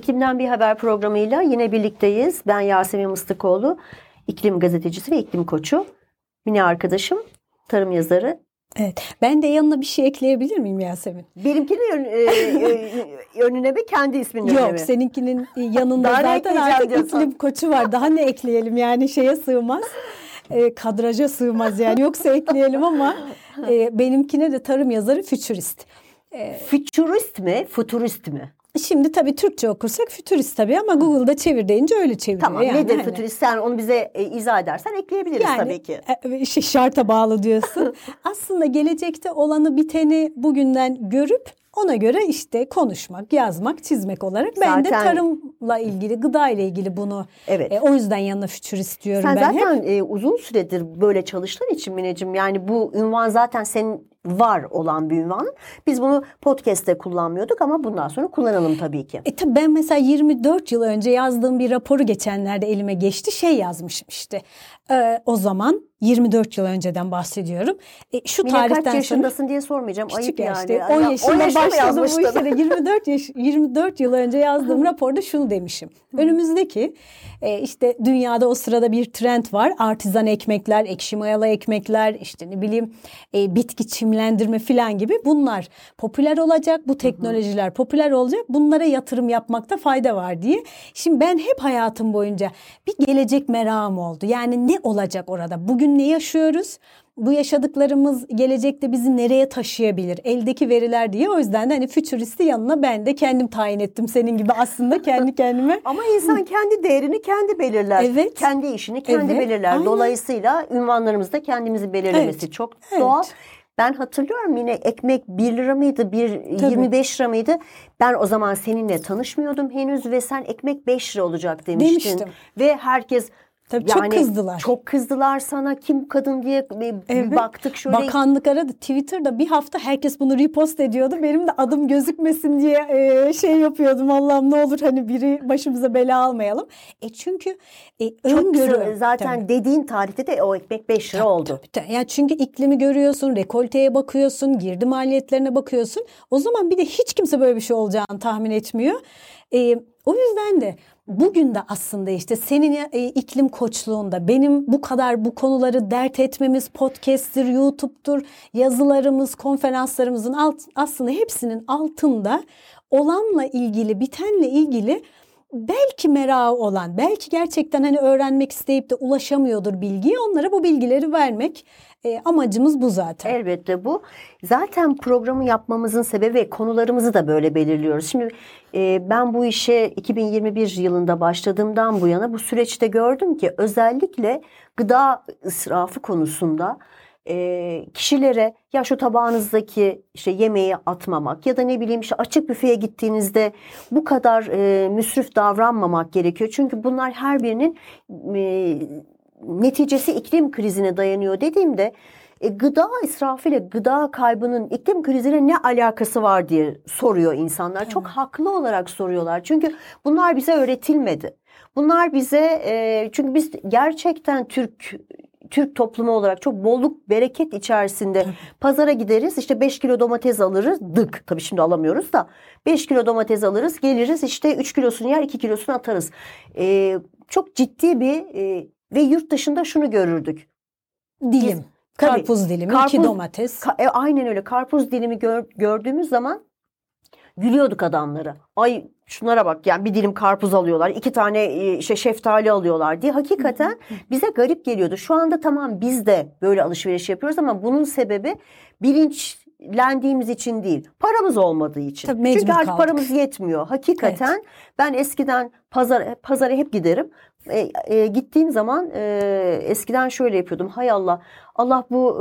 İklimden Bir Haber programıyla yine birlikteyiz. Ben Yasemin Mıstıkoğlu, iklim gazetecisi ve iklim koçu. Mine arkadaşım, tarım yazarı. Evet. Ben de yanına bir şey ekleyebilir miyim Yasemin? Benimkinin önüne mi, kendi isminin önüne mi? Yok, seninkinin yanında zaten artık iklim koçu var. Daha ne ekleyelim yani, şeye sığmaz. Kadraja sığmaz yani. Yoksa ekleyelim ama benimkine de tarım yazarı fütürist. Fütürist mi? Futurist mi? Şimdi tabii Türkçe okursak fütürist tabii ama Google'da çevir deyince öyle çeviriyor. Tamam yani, nedir fütürist? Sen onu bize izah edersen ekleyebiliriz yani, tabii ki. Şarta bağlı diyorsun. Aslında gelecekte olanı biteni bugünden görüp ona göre işte konuşmak, yazmak, çizmek olarak. Zaten ben de tarımla ilgili, gıda ile ilgili bunu. Evet. O yüzden yanına fütürist diyorum ben hep. Sen zaten uzun süredir böyle çalıştığın için Mineciğim, yani bu ünvan zaten senin var olan bir ünvan. Biz bunu podcast'te kullanmıyorduk ama bundan sonra kullanalım tabii ki. Tabii ben mesela 24 yıl önce yazdığım bir raporu geçenlerde elime geçti. Şey yazmışım işte. O zaman 24 yıl önceden bahsediyorum. Şu Mine, tarihten kaç yaşındasın sonra, diye sormayacağım. Ayıp yani. 10 yaşında başladım bu işlere. 24 yıl önce yazdığım raporda şunu demişim. Önümüzdeki işte dünyada o sırada bir trend var. Artizan ekmekler, ekşi mayalı ekmekler, işte ne bileyim bitki çimlendirme filan gibi, bunlar popüler olacak. Bu teknolojiler popüler olacak. Bunlara yatırım yapmakta fayda var diye. Şimdi ben hep hayatım boyunca bir gelecek merakım oldu. Yani ne olacak orada? Bugün ne yaşıyoruz? Bu yaşadıklarımız gelecekte bizi nereye taşıyabilir? Eldeki veriler diye. O yüzden de hani fütüristi yanına ben de kendim tayin ettim. Senin gibi aslında kendi kendime. Ama insan kendi değerini kendi belirler. Evet. Kendi işini kendi belirler. Aynen. Dolayısıyla ünvanlarımızda kendimizi belirlemesi çok doğal. Ben hatırlıyorum, yine ekmek 1 lira mıydı, 25 lira mıydı? Ben o zaman seninle tanışmıyordum henüz ve sen ekmek 5 lira olacak demiştim. Ve herkes... Tabii yani çok kızdılar. Çok kızdılar sana, kim kadın diye bir baktık şöyle. Bakanlık aradı. Twitter'da bir hafta herkes bunu repost ediyordu. Benim de adım gözükmesin diye şey yapıyordum. Allah'ım ne olur hani biri başımıza bela almayalım. Çünkü öngörü. Zaten dediğin tarihte de o ekmek 5 lira oldu. Yani çünkü iklimi görüyorsun, rekolteye bakıyorsun, girdi maliyetlerine bakıyorsun. O zaman bir de hiç kimse böyle bir şey olacağını tahmin etmiyor. O yüzden de bugün de aslında işte senin iklim koçluğunda benim bu kadar bu konuları dert etmemiz, podcast'tir, YouTube'tur, yazılarımız, konferanslarımızın aslında hepsinin altında olanla ilgili, bitenle ilgili belki merakı olan, belki gerçekten hani öğrenmek isteyip de ulaşamıyordur bilgiye, onlara bu bilgileri vermek amacımız bu zaten. Elbette bu. Zaten programı yapmamızın sebebi, konularımızı da böyle belirliyoruz. Şimdi ben bu işe 2021 yılında başladığımdan bu yana bu süreçte gördüm ki özellikle gıda israfı konusunda kişilere, ya şu tabağınızdaki işte yemeği atmamak ya da ne bileyim işte açık büfeye gittiğinizde bu kadar müsrif davranmamak gerekiyor. Çünkü bunlar her birinin neticesi iklim krizine dayanıyor dediğimde gıda israfı ile gıda kaybının iklim krizine ne alakası var diye soruyor insanlar. Çok haklı olarak soruyorlar. Çünkü bunlar bize öğretilmedi. Bunlar bize çünkü biz gerçekten Türk toplumu olarak çok bolluk bereket içerisinde pazara gideriz, işte 5 kilo domates alırız, tabii şimdi alamıyoruz da 5 kilo domates alırız, geliriz işte 3 kilosunu yer, 2 kilosunu atarız. Çok ciddi bir ve yurt dışında şunu görürdük. Dilim. Karpuz dilimi, 2 domates. Aynen öyle, karpuz dilimi gördüğümüz zaman gülüyorduk adamlara. Ay şunlara bak yani, bir dilim karpuz alıyorlar, 2 tane şeftali alıyorlar diye. Hakikaten bize garip geliyordu. Şu anda tamam biz de böyle alışveriş yapıyoruz ama bunun sebebi bilinçlendiğimiz için değil, paramız olmadığı için. Tabii, çünkü artık paramız yetmiyor. Hakikaten ben eskiden pazara hep giderim. Gittiğim zaman eskiden şöyle yapıyordum. Hay Allah, Allah bu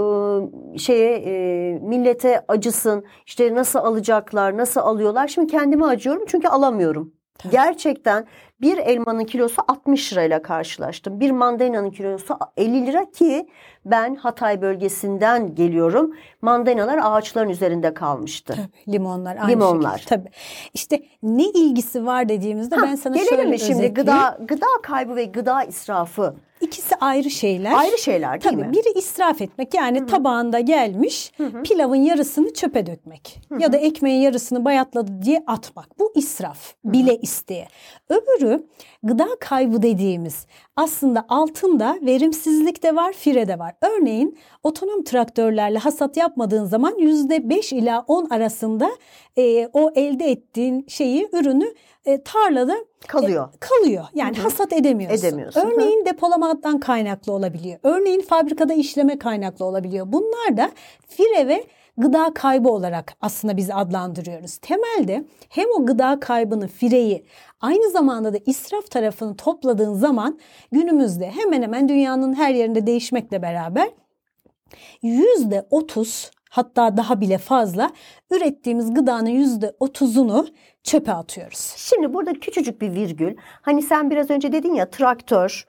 millete acısın. İşte nasıl alacaklar, nasıl alıyorlar. Şimdi kendime acıyorum çünkü alamıyorum. Gerçekten bir elmanın kilosu 60 lirayla karşılaştım. Bir mandalina'nın kilosu 50 lira ki ben Hatay bölgesinden geliyorum. Mandalinalar ağaçların üzerinde kalmıştı. Tabii, limonlar aynı şekilde. Tabii. İşte ne ilgisi var dediğimizde ben sana şöyle özetleyeyim. Gelelim şimdi gıda kaybı ve gıda israfı. İkisi ayrı şeyler. Ayrı şeyler değil mi? Biri israf etmek, yani tabağında gelmiş pilavın yarısını çöpe dökmek ya da ekmeğin yarısını bayatladı diye atmak. Bu israf bile isteye. Öbürü gıda kaybı dediğimiz, aslında altında verimsizlik de var, fire de var. Örneğin otonom traktörlerle hasat yapmadığın zaman %5 ila 10 arasında o elde ettiğin şeyi, ürünü tarlada kalıyor. Yani hasat edemiyorsun. Örneğin depolamadan kaynaklı olabiliyor. Örneğin fabrikada işleme kaynaklı olabiliyor. Bunlar da fire ve gıda kaybı olarak aslında biz adlandırıyoruz. Temelde hem o gıda kaybını, fireyi, aynı zamanda da israf tarafını topladığın zaman günümüzde hemen hemen dünyanın her yerinde değişmekle beraber %30, hatta daha bile fazla, ürettiğimiz gıdanın %30'unu çöpe atıyoruz. Şimdi burada küçücük bir virgül. Hani sen biraz önce dedin ya, traktör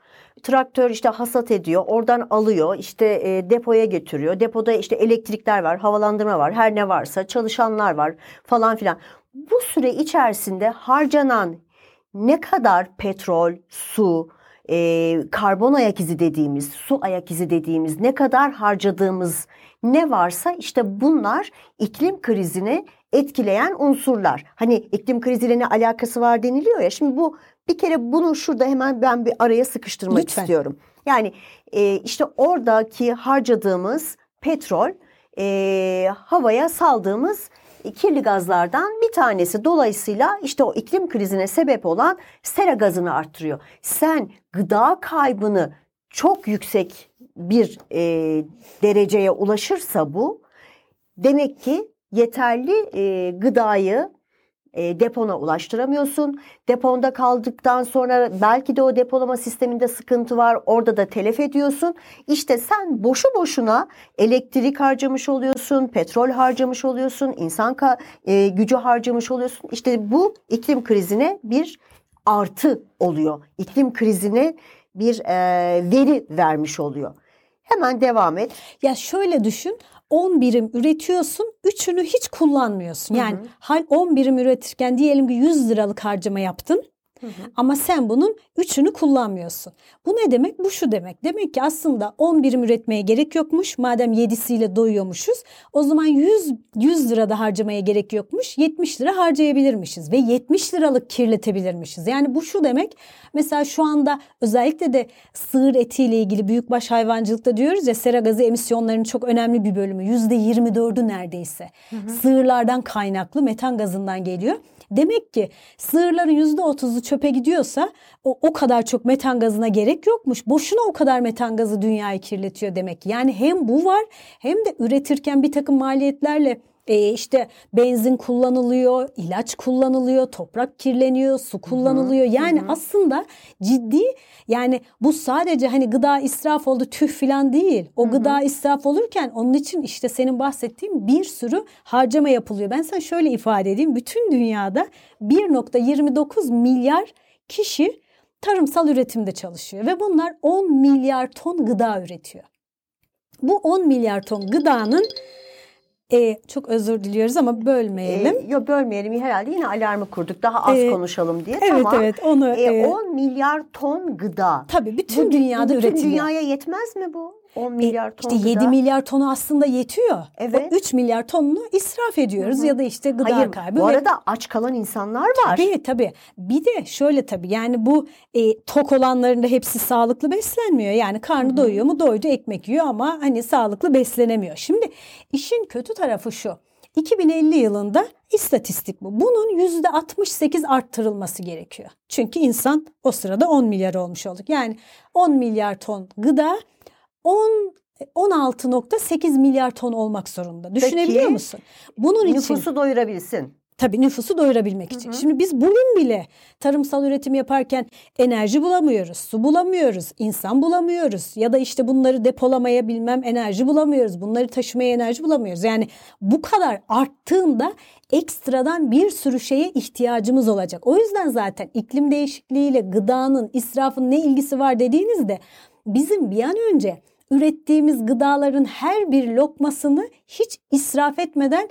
işte hasat ediyor, oradan alıyor, işte depoya götürüyor. Depoda işte elektrikler var, havalandırma var, her ne varsa, çalışanlar var falan filan. Bu süre içerisinde harcanan ne kadar petrol, su, karbon ayak izi dediğimiz, su ayak izi dediğimiz, ne kadar harcadığımız ne varsa işte bunlar iklim krizini etkileyen unsurlar. Hani iklim kriziyle ne alakası var deniliyor ya. Şimdi bu, bir kere bunu şurada hemen ben bir araya sıkıştırmak istiyorum. Yani işte oradaki harcadığımız petrol, havaya saldığımız kirli gazlardan bir tanesi. Dolayısıyla işte o iklim krizine sebep olan sera gazını arttırıyor. Sen gıda kaybını çok yüksek bir dereceye ulaşırsa, bu demek ki yeterli gıdayı depona ulaştıramıyorsun. Deponda kaldıktan sonra belki de o depolama sisteminde sıkıntı var. Orada da telef ediyorsun. İşte sen boşu boşuna elektrik harcamış oluyorsun, petrol harcamış oluyorsun, insan gücü harcamış oluyorsun. İşte bu iklim krizine bir artı oluyor. İklim krizine bir veri vermiş oluyor. Hemen devam et. Ya şöyle düşün. 10 birim üretiyorsun, 3'ünü hiç kullanmıyorsun. Yani 10 birim üretirken diyelim ki 100 liralık harcama yaptın. Ama sen bunun 3'ünü kullanmıyorsun. Bu ne demek? Bu şu demek. Demek ki aslında 10 birim üretmeye gerek yokmuş. Madem 7'siyle doyuyormuşuz, o zaman 100 lira da harcamaya gerek yokmuş. 70 lira harcayabilirmişiz ve 70 liralık kirletebilirmişiz. Yani bu şu demek. Mesela şu anda özellikle de sığır etiyle ilgili büyükbaş hayvancılıkta diyoruz ya, sera gazı emisyonlarının çok önemli bir bölümü, %24'ü neredeyse sığırlardan kaynaklı metan gazından geliyor. Demek ki sığırların %30'u çöpe gidiyorsa o kadar çok metan gazına gerek yokmuş. Boşuna o kadar metan gazı dünyayı kirletiyor demek. Yani hem bu var, hem de üretirken bir takım maliyetlerle işte benzin kullanılıyor, ilaç kullanılıyor, toprak kirleniyor, su kullanılıyor. Yani aslında ciddi, yani bu sadece hani gıda israf oldu tüh filan değil. O gıda israf olurken onun için işte senin bahsettiğin bir sürü harcama yapılıyor. Ben sana şöyle ifade edeyim. Bütün dünyada 1.29 milyar kişi tarımsal üretimde çalışıyor ve bunlar 10 milyar ton gıda üretiyor. Bu 10 milyar ton gıdanın çok özür diliyoruz ama bölmeyelim. Yok, bölmeyelim. Herhalde yine alarmı kurduk. Daha az konuşalım diye. Evet, tamam. Evet, onu 10 milyar ton gıda. Tabii bütün dünyada üretiliyor. Bütün dünyaya yetmez mi bu? 10 milyar ton işte 7 milyar tonu aslında yetiyor. Evet. O 3 milyar tonunu israf ediyoruz ya da işte gıda kaybı. Bu arada aç kalan insanlar var. Tabii. Bir de şöyle, tabii yani bu tok olanların da hepsi sağlıklı beslenmiyor. Yani karnı doyuyor mu? Doydu, ekmek yiyor ama hani sağlıklı beslenemiyor. Şimdi işin kötü tarafı şu. 2050 yılında istatistik bu. Bunun %68 arttırılması gerekiyor. Çünkü insan o sırada 10 milyar olmuş olduk. Yani 10 milyar ton gıda 16.8 milyar ton olmak zorunda. Düşünebiliyor musun? Bunun için nüfusu doyurabilsin. Tabii nüfusu doyurabilmek için. Hı hı. Şimdi biz bugün bile tarımsal üretim yaparken enerji bulamıyoruz, su bulamıyoruz, insan bulamıyoruz. Ya da işte bunları depolamaya bilmem enerji bulamıyoruz, bunları taşımaya enerji bulamıyoruz. Yani bu kadar arttığında ekstradan bir sürü şeye ihtiyacımız olacak. O yüzden zaten iklim değişikliğiyle gıdanın, israfın ne ilgisi var dediğinizde bizim bir an önce ürettiğimiz gıdaların her bir lokmasını hiç israf etmeden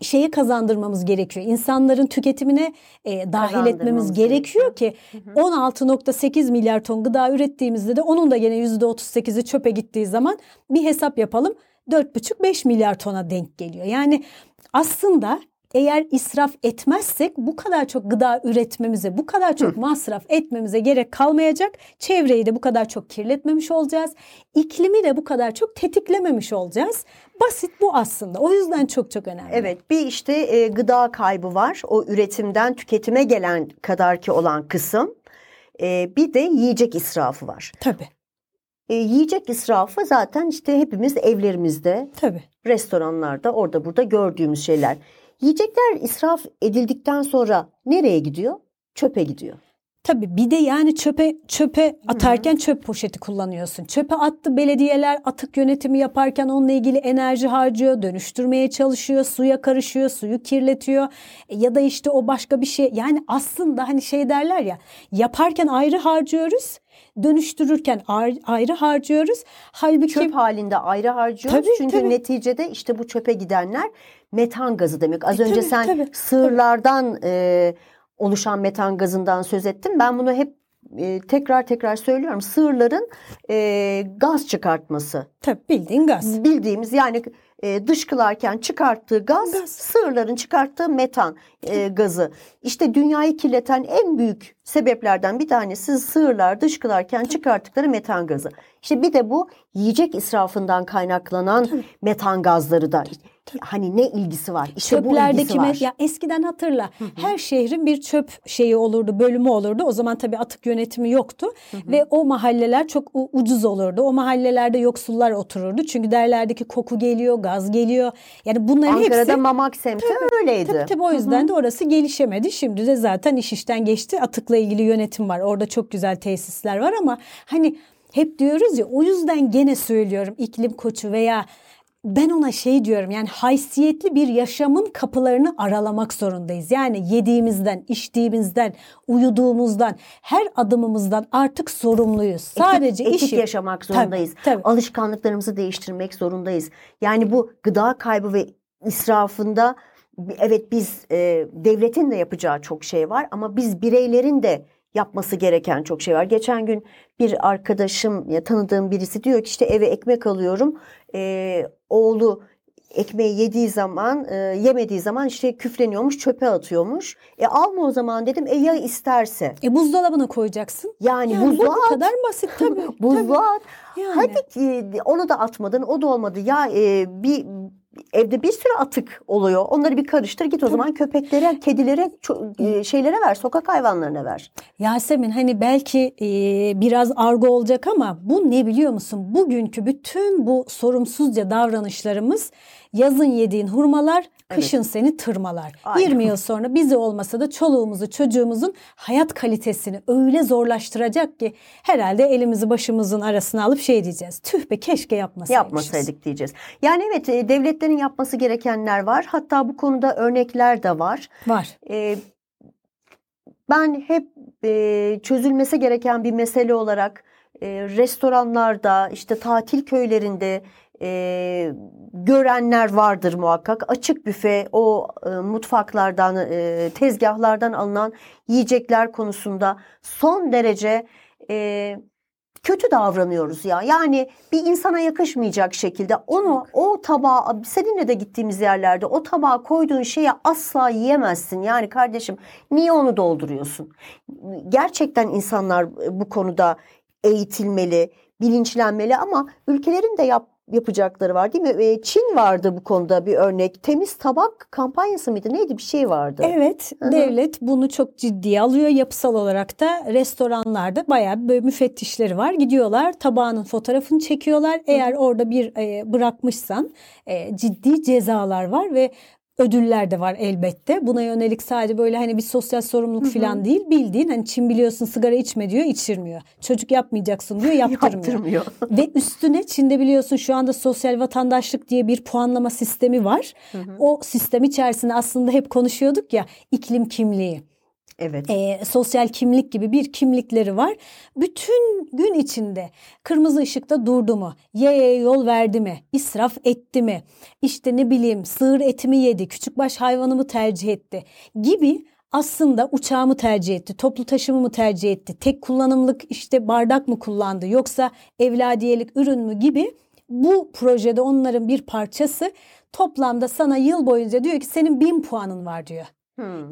şeye kazandırmamız gerekiyor. İnsanların tüketimine dahil etmemiz gerekiyor ki 16.8 milyar ton gıda ürettiğimizde de onun da gene %38'i çöpe gittiği zaman bir hesap yapalım. 4,5-5 milyar tona denk geliyor. Yani aslında eğer israf etmezsek bu kadar çok gıda üretmemize, bu kadar çok masraf etmemize gerek kalmayacak. Çevreyi de bu kadar çok kirletmemiş olacağız. İklimi de bu kadar çok tetiklememiş olacağız. Basit bu aslında. O yüzden çok çok önemli. Evet, bir işte gıda kaybı var. O üretimden tüketime gelen kadarki olan kısım. Bir de yiyecek israfı var. Tabii. Yiyecek israfı zaten işte hepimiz evlerimizde, tabii, restoranlarda, orada burada gördüğümüz şeyler. Yiyecekler israf edildikten sonra nereye gidiyor? Çöpe gidiyor. Tabii bir de yani çöpe atarken çöp poşeti kullanıyorsun. Çöpe attı belediyeler, atık yönetimi yaparken onunla ilgili enerji harcıyor, dönüştürmeye çalışıyor, suya karışıyor, suyu kirletiyor. Ya da işte o başka bir şey. Yani aslında hani şey derler ya, yaparken ayrı harcıyoruz, dönüştürürken ayrı harcıyoruz. Halbuki çöp halinde ayrı harcıyoruz. Tabii, çünkü tabii, neticede işte bu çöpe gidenler metan gazı demek. Az önce tabii, sen tabii, sığırlardan tabii, oluşan metan gazından söz ettin. Ben bunu hep tekrar söylüyorum. Sığırların gaz çıkartması. Tabii, bildiğin gaz. Bildiğimiz yani dışkılarken çıkarttığı gaz. Sığırların çıkarttığı metan gazı. İşte dünyayı kirleten en büyük sebeplerden bir tanesi sığırlar dışkılarken çıkarttıkları metan gazı. İşte bir de bu yiyecek israfından kaynaklanan metan gazları da. Hani ne ilgisi var? İşte çöplerdeki bu ilgisi var. Ya eskiden hatırla. Her şehrin bir çöp şeyi olurdu, bölümü olurdu. O zaman tabii atık yönetimi yoktu. Ve o mahalleler çok ucuz olurdu. O mahallelerde yoksullar otururdu. Çünkü derlerdi ki koku geliyor, gaz geliyor. Yani bunların Ankara'da hepsi... Mamak semti tabii, öyleydi. Tabii o yüzden de orası gelişemedi. Şimdi de zaten iş işten geçti. Atıkla ilgili yönetim var. Orada çok güzel tesisler var ama hani hep diyoruz ya, o yüzden gene söylüyorum iklim koçu veya ben ona şey diyorum, yani haysiyetli bir yaşamın kapılarını aralamak zorundayız. Yani yediğimizden, içtiğimizden, uyuduğumuzdan, her adımımızdan artık sorumluyuz. Sadece etik yaşamak zorundayız. Tabii. Alışkanlıklarımızı değiştirmek zorundayız. Yani bu gıda kaybı ve israfında evet biz devletin de yapacağı çok şey var ama biz bireylerin de yapması gereken çok şey var. Geçen gün bir arkadaşım, ya tanıdığım birisi diyor ki işte eve ekmek alıyorum. Oğlu ekmeği yemediği zaman işte küfleniyormuş, çöpe atıyormuş. Alma o zaman dedim. Ya isterse? Buzdolabına koyacaksın. Yani buzluğa at. Bu kadar basit tabii. Buzluğa at. Yani. Hadi onu da atmadın, o da olmadı. Bir evde bir sürü atık oluyor. Onları bir karıştır git o zaman köpeklere, kedilere, şeylere ver, sokak hayvanlarına ver. Yasemin, hani belki biraz argo olacak ama bu ne biliyor musun? Bugünkü bütün bu sorumsuzca davranışlarımız, yazın yediğin hurmalar, kışın seni tırmalar. Aynen. 20 yıl sonra bizi olmasa da çoluğumuzu, çocuğumuzun hayat kalitesini öyle zorlaştıracak ki herhalde elimizi başımızın arasına alıp şey diyeceğiz. Tüh be, keşke yapmasaydık diyeceğiz. Yani evet, devletlerin yapması gerekenler var. Hatta bu konuda örnekler de var. Var. Ben hep çözülmesi gereken bir mesele olarak restoranlarda, işte tatil köylerinde görenler vardır muhakkak. Açık büfe, o mutfaklardan, tezgahlardan alınan yiyecekler konusunda son derece kötü davranıyoruz ya. Yani bir insana yakışmayacak şekilde onu, o tabağa, seninle de gittiğimiz yerlerde o tabağa koyduğun şeye asla yiyemezsin. Yani kardeşim, niye onu dolduruyorsun? Gerçekten insanlar bu konuda eğitilmeli, bilinçlenmeli ama ülkelerin de yapacakları var değil mi? Çin vardı bu konuda bir örnek. Temiz tabak kampanyası mıydı? Neydi? Bir şey vardı. Evet. Hı-hı. Devlet bunu çok ciddiye alıyor. Yapısal olarak da restoranlarda bayağı böyle müfettişleri var. Gidiyorlar, tabağının fotoğrafını çekiyorlar. Eğer orada bir bırakmışsan ciddi cezalar var ve ödüller de var elbette. Buna yönelik sadece böyle hani bir sosyal sorumluluk falan değil. Bildiğin hani Çin biliyorsun sigara içme diyor, içirmiyor. Çocuk yapmayacaksın diyor, yaptırmıyor. Ve üstüne Çin'de biliyorsun şu anda sosyal vatandaşlık diye bir puanlama sistemi var. O sistem içerisinde aslında hep konuşuyorduk ya iklim kimliği. Evet. Sosyal kimlik gibi bir kimlikleri var. Bütün gün içinde kırmızı ışıkta durdu mu? Y'ye yol verdi mi? İsraf etti mi? İşte ne bileyim sığır etimi yedi, küçükbaş hayvanımı tercih etti gibi aslında uçağımı tercih etti, toplu taşımamı tercih etti, tek kullanımlık işte bardak mı kullandı yoksa evladiyelik ürün mü gibi bu projede onların bir parçası. Toplamda sana yıl boyunca diyor ki senin 1000 puanın var diyor.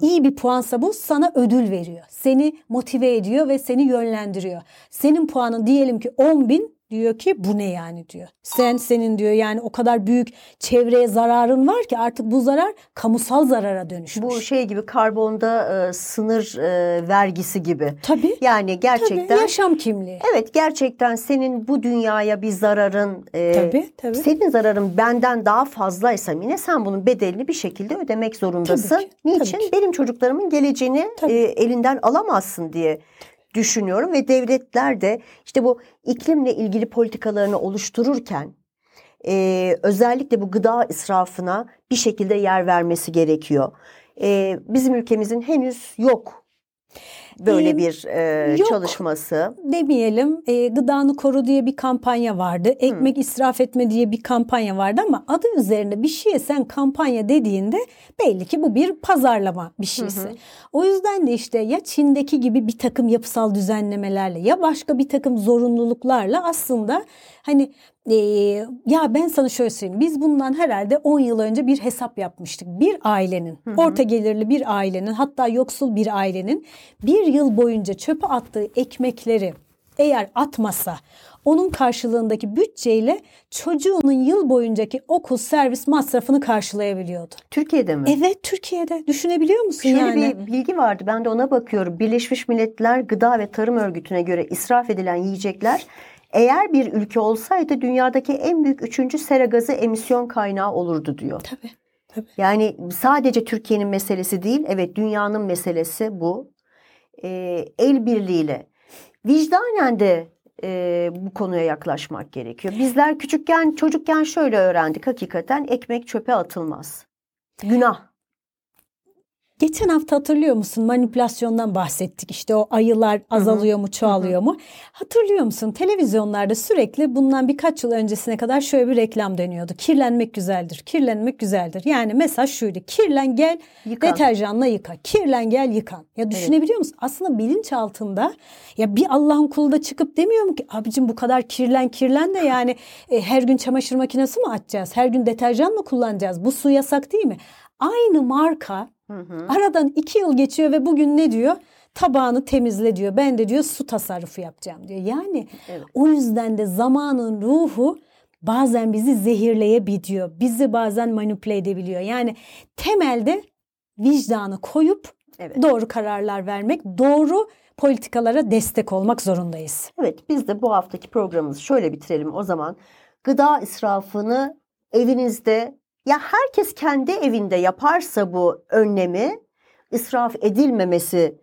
İyi bir puansa bu sana ödül veriyor. Seni motive ediyor ve seni yönlendiriyor. Senin puanın diyelim ki 10.000 diyor ki bu ne yani diyor. Senin diyor yani o kadar büyük çevreye zararın var ki artık bu zarar kamusal zarara dönüşmüş. Bu şey gibi karbonda sınır vergisi gibi. Tabii. Yani gerçekten. Tabii, yaşam kimliği. Evet gerçekten senin bu dünyaya bir zararın. Tabii. Senin zararın benden daha fazlaysa yine sen bunun bedelini bir şekilde ödemek zorundasın. Tabii ki. Niçin? Tabii ki. Benim çocuklarımın geleceğini elinden alamazsın diye düşünüyorum ve devletler de işte bu iklimle ilgili politikalarını oluştururken özellikle bu gıda israfına bir şekilde yer vermesi gerekiyor. Bizim ülkemizin henüz yok böyle bir çalışması. Demeyelim. Gıdanı koru diye bir kampanya vardı. Ekmek israf etme diye bir kampanya vardı ama adı üzerinde bir şeye sen kampanya dediğinde belli ki bu bir pazarlama bir şeysi. O yüzden de işte ya Çin'deki gibi bir takım yapısal düzenlemelerle ya başka bir takım zorunluluklarla aslında hani ya ben sana şöyle söyleyeyim. Biz bundan herhalde 10 yıl önce bir hesap yapmıştık. Bir ailenin, orta gelirli bir ailenin, hatta yoksul bir ailenin bir yıl boyunca çöpe attığı ekmekleri eğer atmasa onun karşılığındaki bütçeyle çocuğunun yıl boyuncaki okul servis masrafını karşılayabiliyordu. Türkiye'de mi? Evet, Türkiye'de. Düşünebiliyor musun şöyle yani? Şöyle bir bilgi vardı. Ben de ona bakıyorum. Birleşmiş Milletler Gıda ve Tarım Örgütü'ne göre israf edilen yiyecekler eğer bir ülke olsaydı dünyadaki en büyük 3. sera gazı emisyon kaynağı olurdu diyor. Tabii. Yani sadece Türkiye'nin meselesi değil, evet dünyanın meselesi bu. El birliğiyle, vicdanen de bu konuya yaklaşmak gerekiyor. Bizler çocukken şöyle öğrendik hakikaten ekmek çöpe atılmaz. Günah. Geçen hafta hatırlıyor musun manipülasyondan bahsettik işte o ayılar azalıyor mu çoğalıyor mu hatırlıyor musun televizyonlarda sürekli bundan birkaç yıl öncesine kadar şöyle bir reklam dönüyordu kirlenmek güzeldir yani mesaj şuydu kirlen gel yıkan. Deterjanla yıka kirlen gel yıkan ya düşünebiliyor musun aslında bilinç altında ya bir Allah'ın kulu da çıkıp demiyor mu ki abicim bu kadar kirlen de yani her gün çamaşır makinesi mi atacağız her gün deterjan mı kullanacağız bu su yasak değil mi aynı marka aradan 2 yıl geçiyor ve bugün ne diyor? Tabağını temizle diyor. Ben de diyor su tasarrufu yapacağım diyor. Yani o yüzden de zamanın ruhu bazen bizi zehirleyebiliyor. Bizi bazen manipüle edebiliyor. Yani temelde vicdanı koyup doğru kararlar vermek, doğru politikalara destek olmak zorundayız. Evet, biz de bu haftaki programımızı şöyle bitirelim o zaman. Gıda israfını evinizde ya herkes kendi evinde yaparsa bu önlemi israf edilmemesi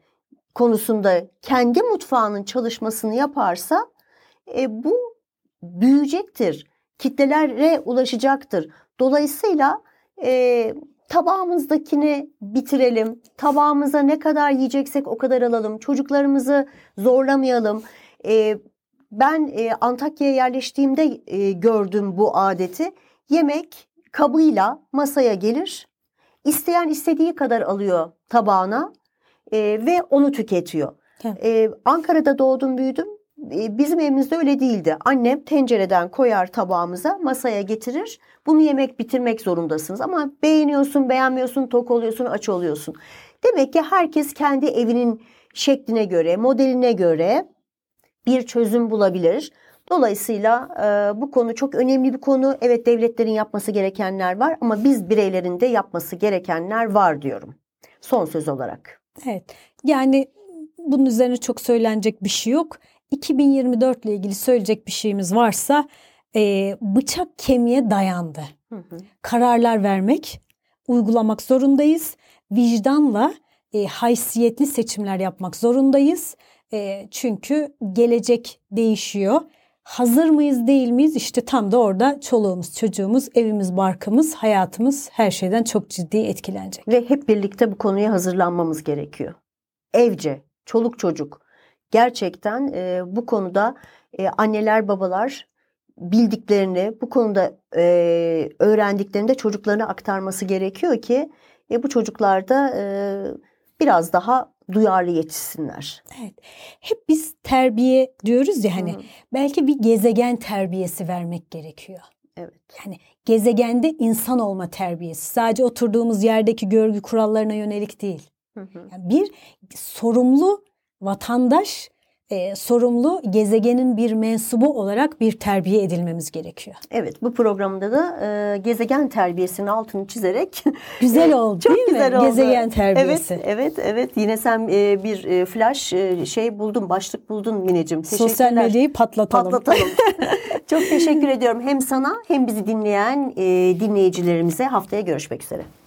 konusunda kendi mutfağının çalışmasını yaparsa bu büyüyecektir. Kitlelere ulaşacaktır. Dolayısıyla tabağımızdakini bitirelim. Tabağımıza ne kadar yiyeceksek o kadar alalım. Çocuklarımızı zorlamayalım. Ben Antakya'ya yerleştiğimde gördüm bu adeti. Yemek kabıyla masaya gelir, isteyen istediği kadar alıyor tabağına ve onu tüketiyor. Ankara'da doğdum büyüdüm, bizim evimizde öyle değildi. Annem tencereden koyar tabağımıza, masaya getirir, bunu yemek bitirmek zorundasınız. Ama beğeniyorsun, beğenmiyorsun, tok oluyorsun, aç oluyorsun. Demek ki herkes kendi evinin şekline göre, modeline göre bir çözüm bulabilir. Dolayısıyla bu konu çok önemli bir konu. Evet devletlerin yapması gerekenler var ama biz bireylerin de yapması gerekenler var diyorum. Son söz olarak. Evet yani bunun üzerine çok söylenecek bir şey yok. 2024 ile ilgili söyleyecek bir şeyimiz varsa bıçak kemiğe dayandı. Kararlar vermek, uygulamak zorundayız. Vicdanla haysiyetli seçimler yapmak zorundayız. Çünkü gelecek değişiyor. Hazır mıyız, değil miyiz? İşte tam da orada çoluğumuz, çocuğumuz, evimiz, barkımız, hayatımız her şeyden çok ciddi etkilenecek. Ve hep birlikte bu konuya hazırlanmamız gerekiyor. Evce, çoluk çocuk. Gerçekten bu konuda anneler, babalar bildiklerini, bu konuda öğrendiklerini de çocuklarına aktarması gerekiyor ki bu çocuklar da biraz daha duyarlı yetişsinler. Evet. Hep biz terbiye diyoruz ya hani. Hı-hı. Belki bir gezegen terbiyesi vermek gerekiyor. Evet. Yani gezegende insan olma terbiyesi. Sadece oturduğumuz yerdeki görgü kurallarına yönelik değil. Hı-hı. Yani bir sorumlu vatandaş, sorumlu gezegenin bir mensubu olarak bir terbiye edilmemiz gerekiyor. Evet, bu programda da gezegen terbiyesinin altını çizerek güzel oldu çok değil güzel mi? Oldu. Gezegen terbiyesi. Evet. Yine sen bir flash buldun, başlık buldun Mineciğim. Sosyal medyayı patlatalım. Çok teşekkür ediyorum hem sana hem bizi dinleyen dinleyicilerimize. Haftaya görüşmek üzere.